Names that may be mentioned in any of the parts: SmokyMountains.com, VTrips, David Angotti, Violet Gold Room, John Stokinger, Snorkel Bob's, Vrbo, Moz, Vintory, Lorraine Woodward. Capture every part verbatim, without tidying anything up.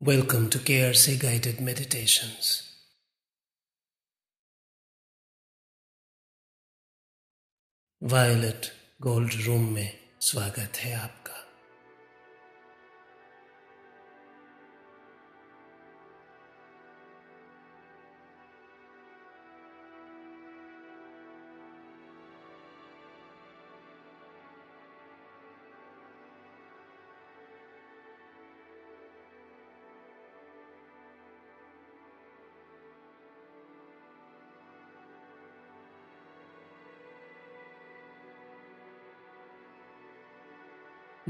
Welcome to K R C Guided Meditations. Violet Gold Room में स्वागत है आपका.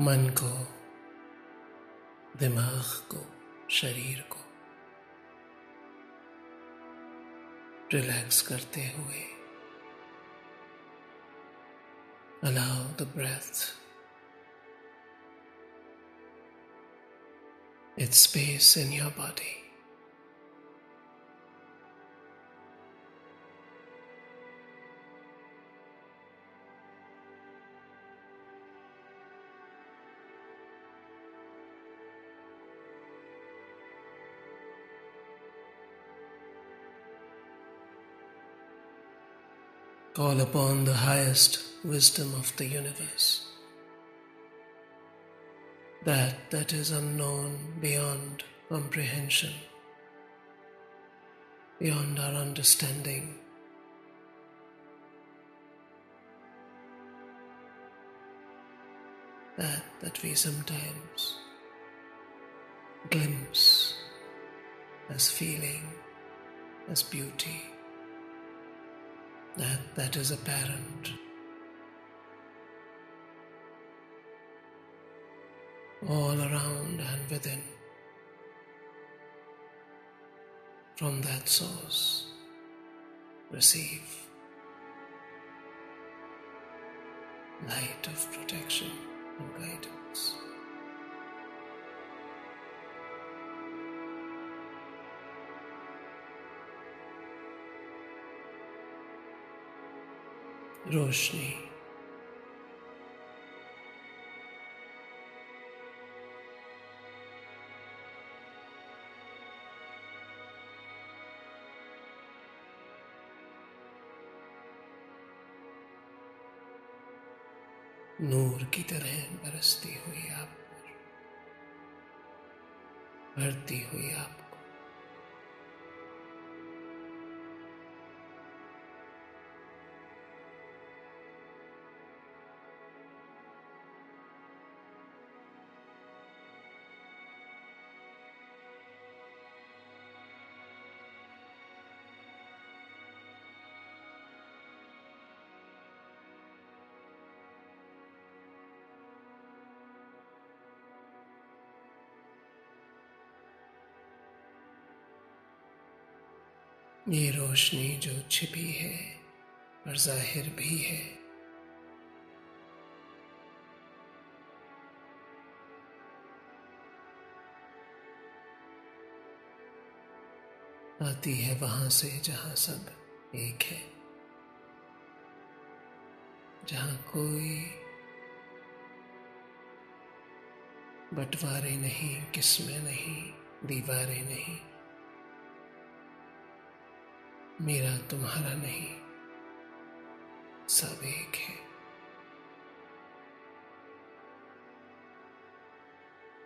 मन को, दिमाग को, शरीर को रिलैक्स करते हुए allow the breath its space in your body. Call upon the highest wisdom of the universe, that that is unknown beyond comprehension, beyond our understanding. That that we sometimes glimpse as feeling, as beauty. That that is apparent. All around and within. From that source, receive light of protection and guidance. रोशनी, नूर की तरह बरसती हुई आप पर, भरती हुई आप. ये रोशनी जो छिपी है और जाहिर भी है, आती है वहां से जहां सब एक है, जहां कोई बंटवारे नहीं, किस्में नहीं, दीवारें नहीं. मेरा तुम्हारा नहीं, सब एक है.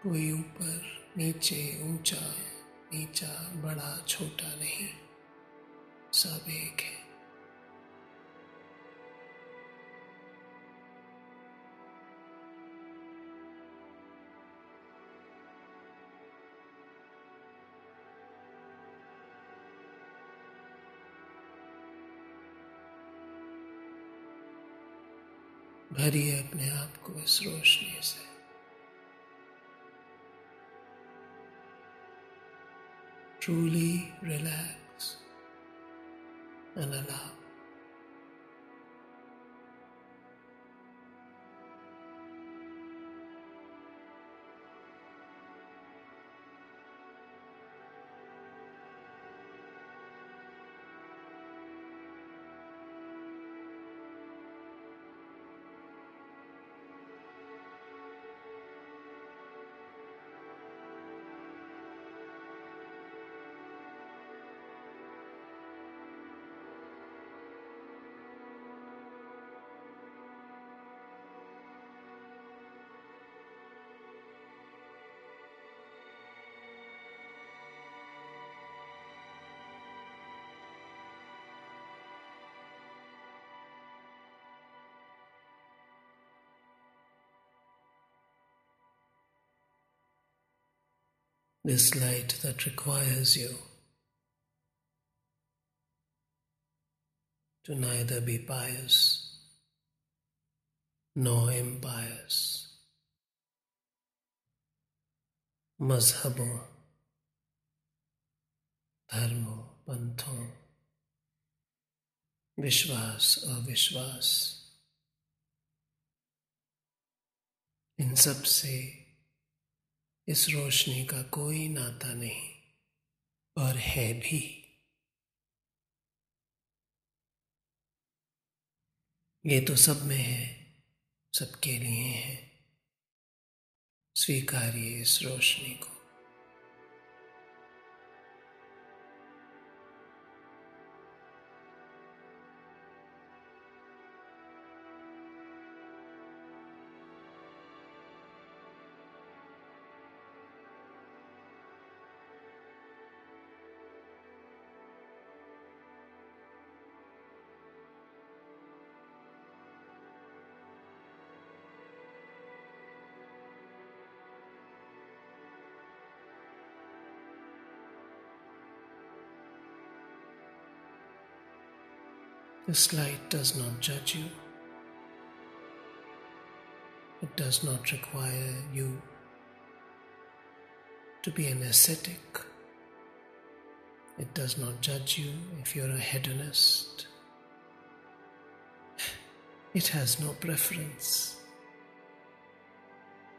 कोई ऊपर नीचे, ऊंचा नीचा, बड़ा छोटा नहीं, सब एक है. भरिए अपने आप को इस रोशनी से. Truly relax and allow. this light that requires you to neither be pious nor impious, mazhabon, dharmo, panthon, vishwas or vishwas, इन सब से इस रोशनी का कोई नाता नहीं और है भी। ये तो सब में है, सबके लिए है। स्वीकारिए इस रोशनी को। This light does not judge you. It does not require you to be an ascetic. It does not judge you if you're a hedonist. It has no preference.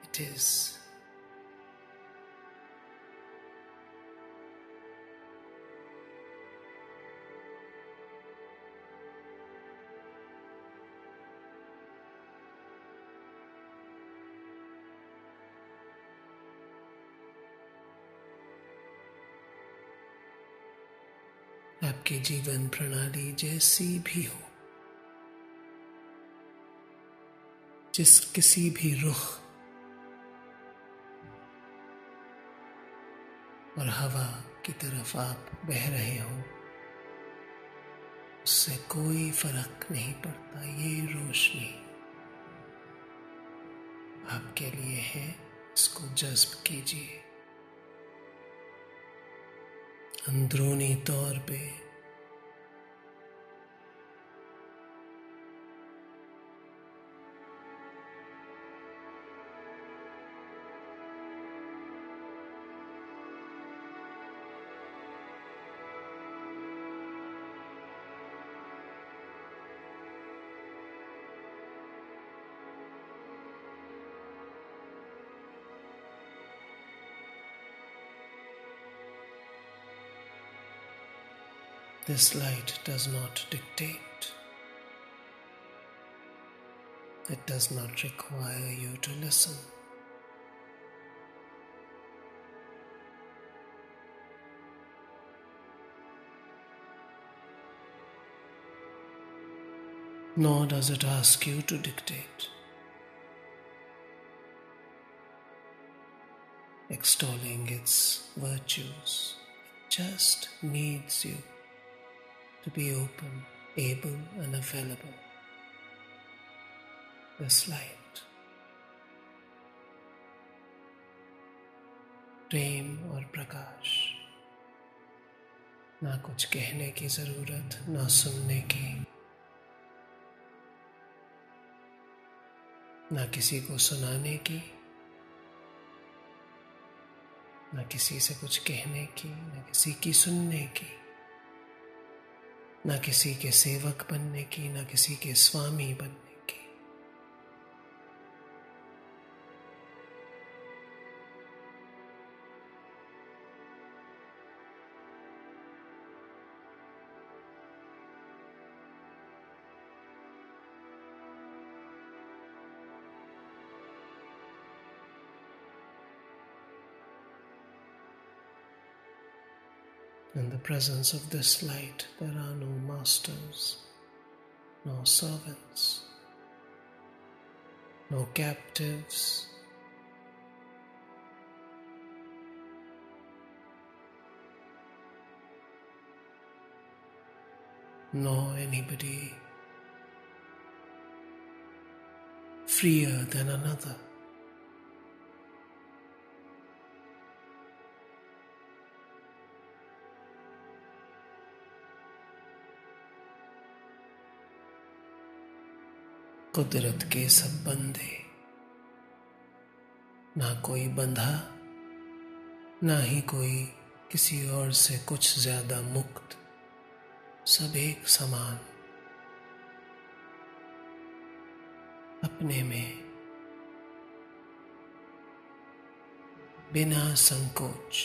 It is. आपकी जीवन प्रणाली जैसी भी हो, जिस किसी भी रुख और हवा की तरफ आप बह रहे हो, उससे कोई फर्क नहीं पड़ता। ये रोशनी आपके लिए है, इसको जज्ब कीजिए। अंदरूनी तौर पे this light does not dictate. It does not require you to listen. Nor does it ask you to dictate, extolling its virtues. It just needs you to be open, able and available. This light, प्रेम और प्रकाश, ना कुछ कहने की जरूरत, ना सुनने की, ना किसी को सुनाने की, ना किसी से कुछ कहने की, ना किसी की सुनने की, ना किसी के सेवक बनने की, ना किसी के स्वामी बनने की। In the presence of this light, there are no masters, no servants, no captives, nor anybody freer than another. कुदरत के सब बंदे, ना कोई बंधा ना ही कोई किसी और से कुछ ज्यादा मुक्त, सब एक समान अपने में बिना संकोच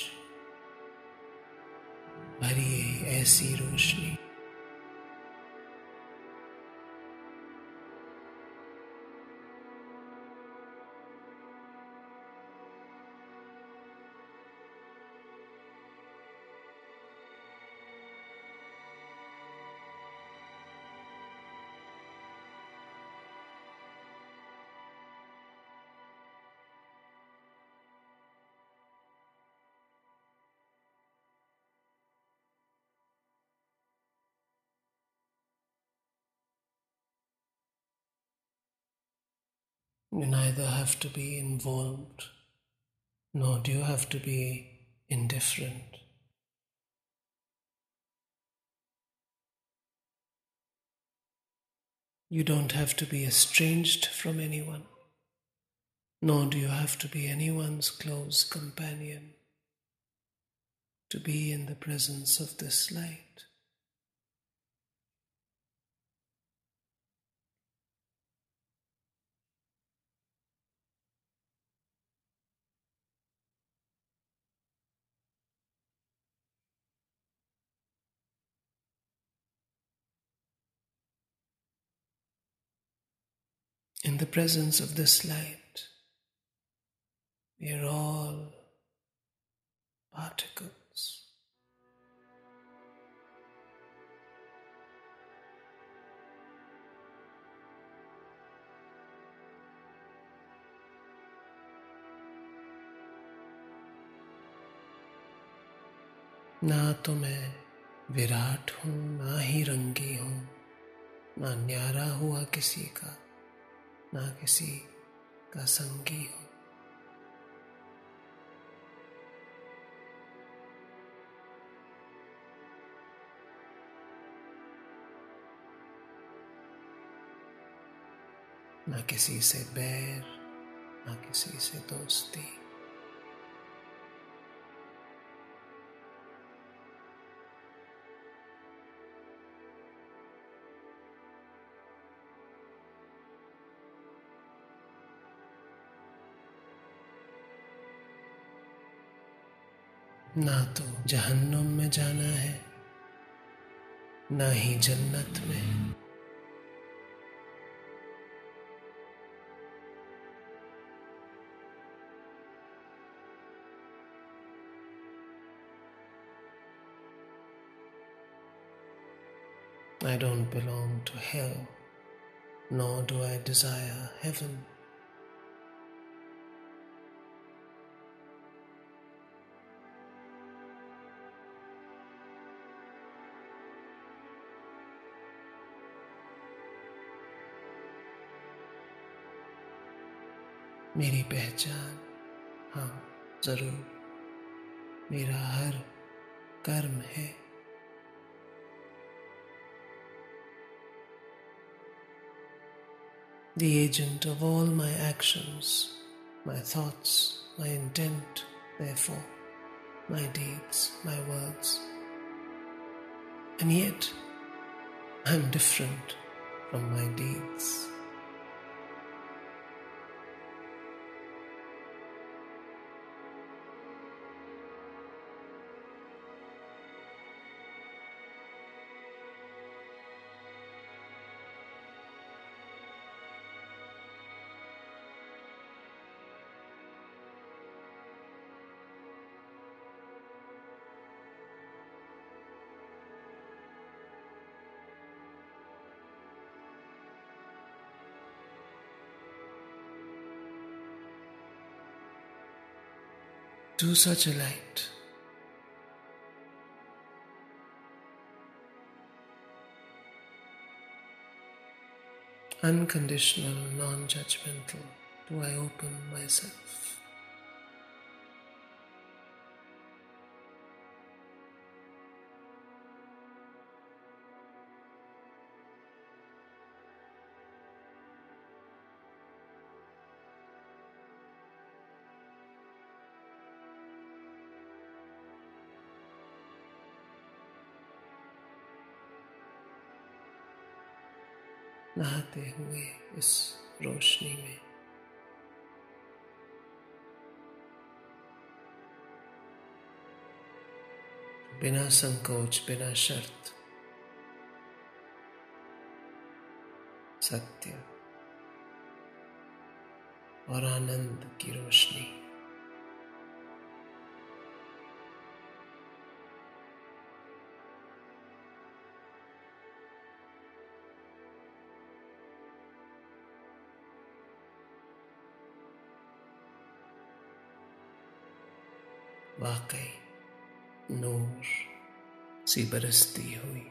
भरिए ऐसी रोशनी। You neither have to be involved, nor do you have to be indifferent. You don't have to be estranged from anyone, nor do you have to be anyone's close companion to be in the presence of this light. In the presence of this light, we are all particles. ना तो मैं विराट हूं, ना ही रंगी हूं, ना न्यारा हुआ किसी का, ना किसी का संगी हो। ना किसी से बैर, ना किसी से दोस्ती। ना तो जहन्नुम में जाना है, ना ही जन्नत में। I don't belong to hell, nor do I desire heaven. मेरी पहचान, हाँ जरूर, मेरा हर कर्म है। The agent of all my actions, my thoughts, my intent, therefore, my deeds, my words. And yet, I'm different from my deeds. To such a light, unconditional, non-judgmental, do I open myself. नहाते हुए उस रोशनी में। बिना संकोच, बिना शर्त, सत्य और आनंद की रोशनी। वाकई नूर सी बरसती हुई।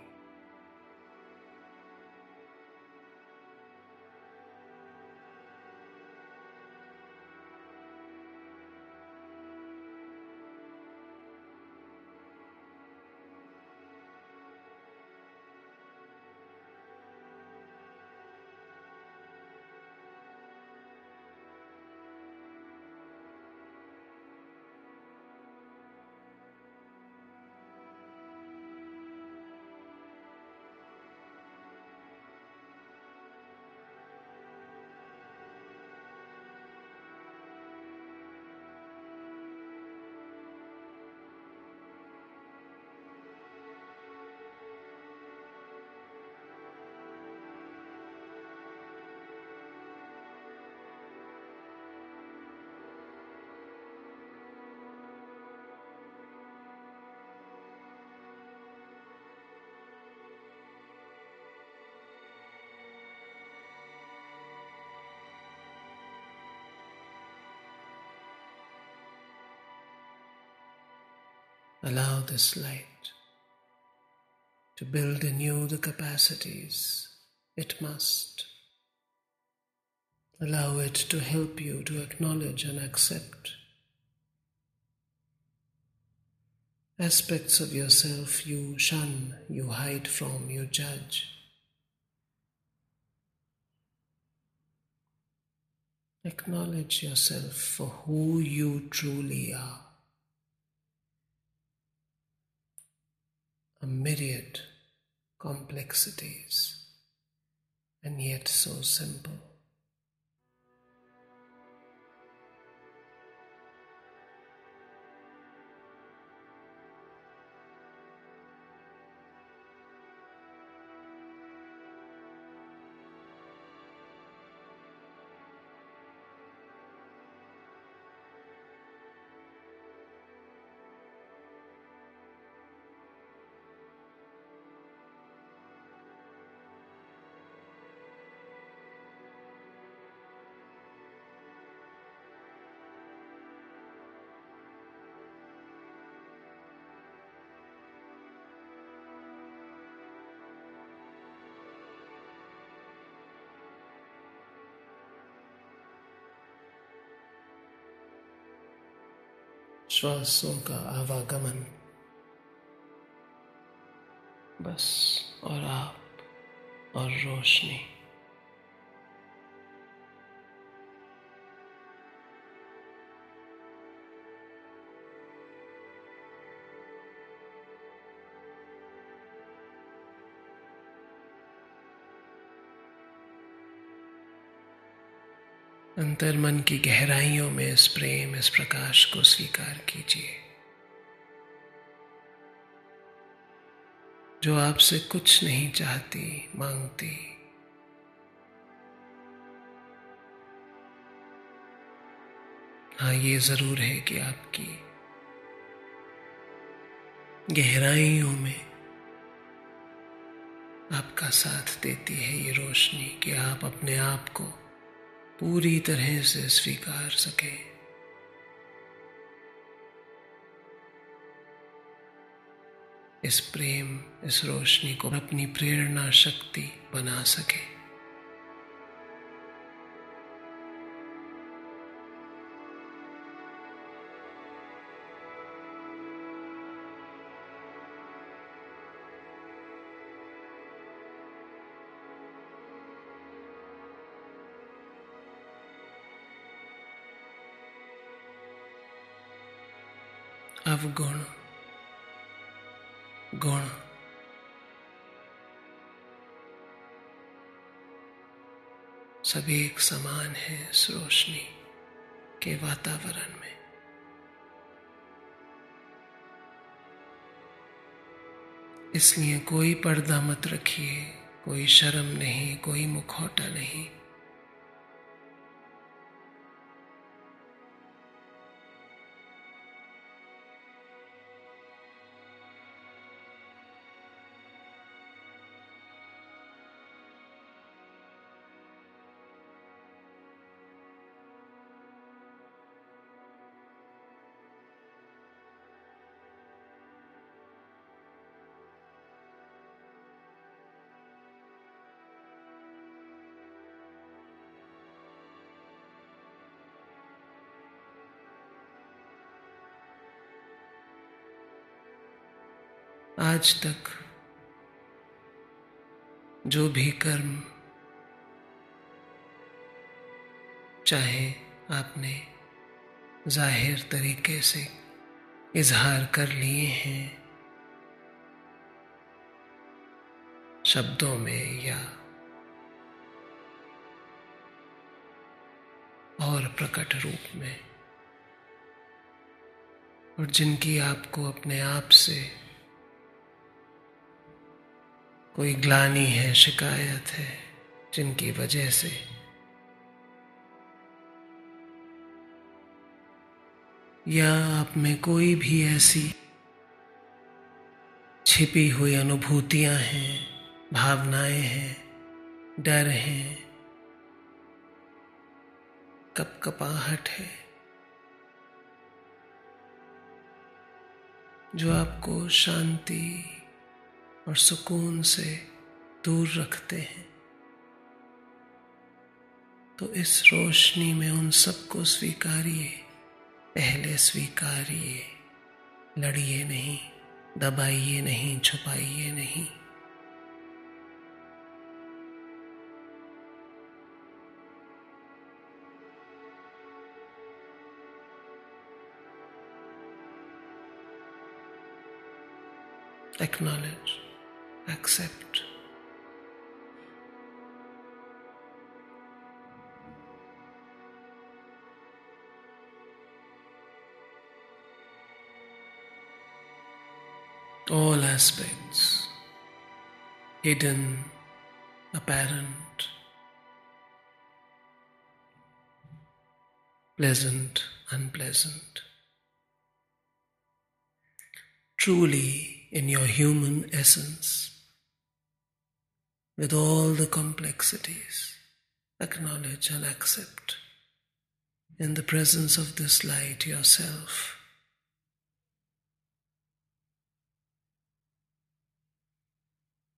Allow this light to build in you the capacities it must. Allow it to help you to acknowledge and accept aspects of yourself you shun, you hide from, you judge. Acknowledge yourself for who you truly are. A myriad complexities, and yet so simple. श्वासों का आवागमन, बस और आप और रोशनी। अंतर्मन की गहराइयों में इस प्रेम, इस प्रकाश को स्वीकार कीजिए जो आपसे कुछ नहीं चाहती, मांगती। हाँ, ये जरूर है कि आपकी गहराइयों में आपका साथ देती है ये रोशनी कि आप अपने आप को पूरी तरह से स्वीकार सके। इस प्रेम, इस रोशनी को अपनी प्रेरणा शक्ति बना सके। अवगुण, गुण, सभी एक समान है इस रोशनी के वातावरण में। इसलिए कोई पर्दा मत रखिए, कोई शर्म नहीं, कोई मुखौटा नहीं। आज तक जो भी कर्म चाहे आपने जाहिर तरीके से इजहार कर लिए हैं, शब्दों में या और प्रकट रूप में, और जिनकी आपको अपने आप से कोई ग्लानि है, शिकायत है, जिनकी वजह से या आप में कोई भी ऐसी छिपी हुई अनुभूतियां हैं, भावनाएं हैं, डर हैं, कपकपाहट है, जो आपको शांति और सुकून से दूर रखते हैं, तो इस रोशनी में उन सबको स्वीकारिए, पहले स्वीकारिए। लड़िए नहीं, दबाइए नहीं, छुपाइए नहीं। Acknowledge, accept. All aspects, hidden, apparent, pleasant, unpleasant, truly in your human essence, with all the complexities, acknowledge and accept in the presence of this light yourself.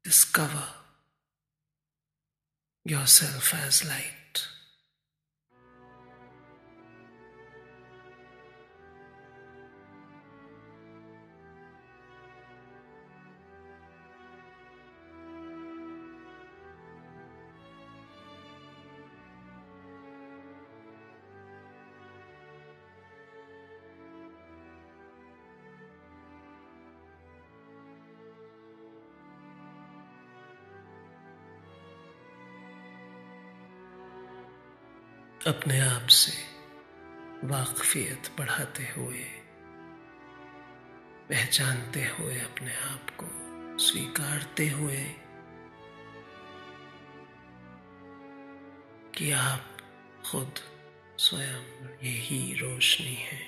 Discover yourself as light. अपने आप से वाकफियत बढ़ाते हुए, पहचानते हुए, अपने आप को स्वीकारते हुए कि आप खुद स्वयं यही रोशनी है।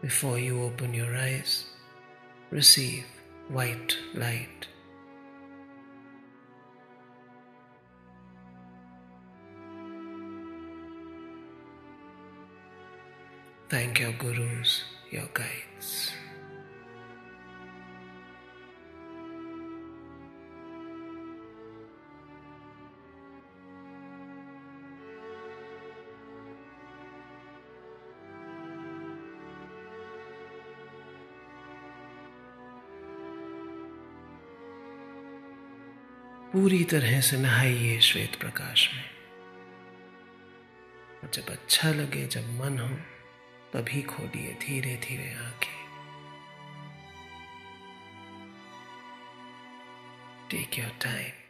Before you open your eyes, receive white light. Thank your gurus, your guides. पूरी तरह से नहाइए श्वेत प्रकाश में, और जब अच्छा लगे, जब मन हो, तभी खोलिए धीरे धीरे आंखें. Take your time.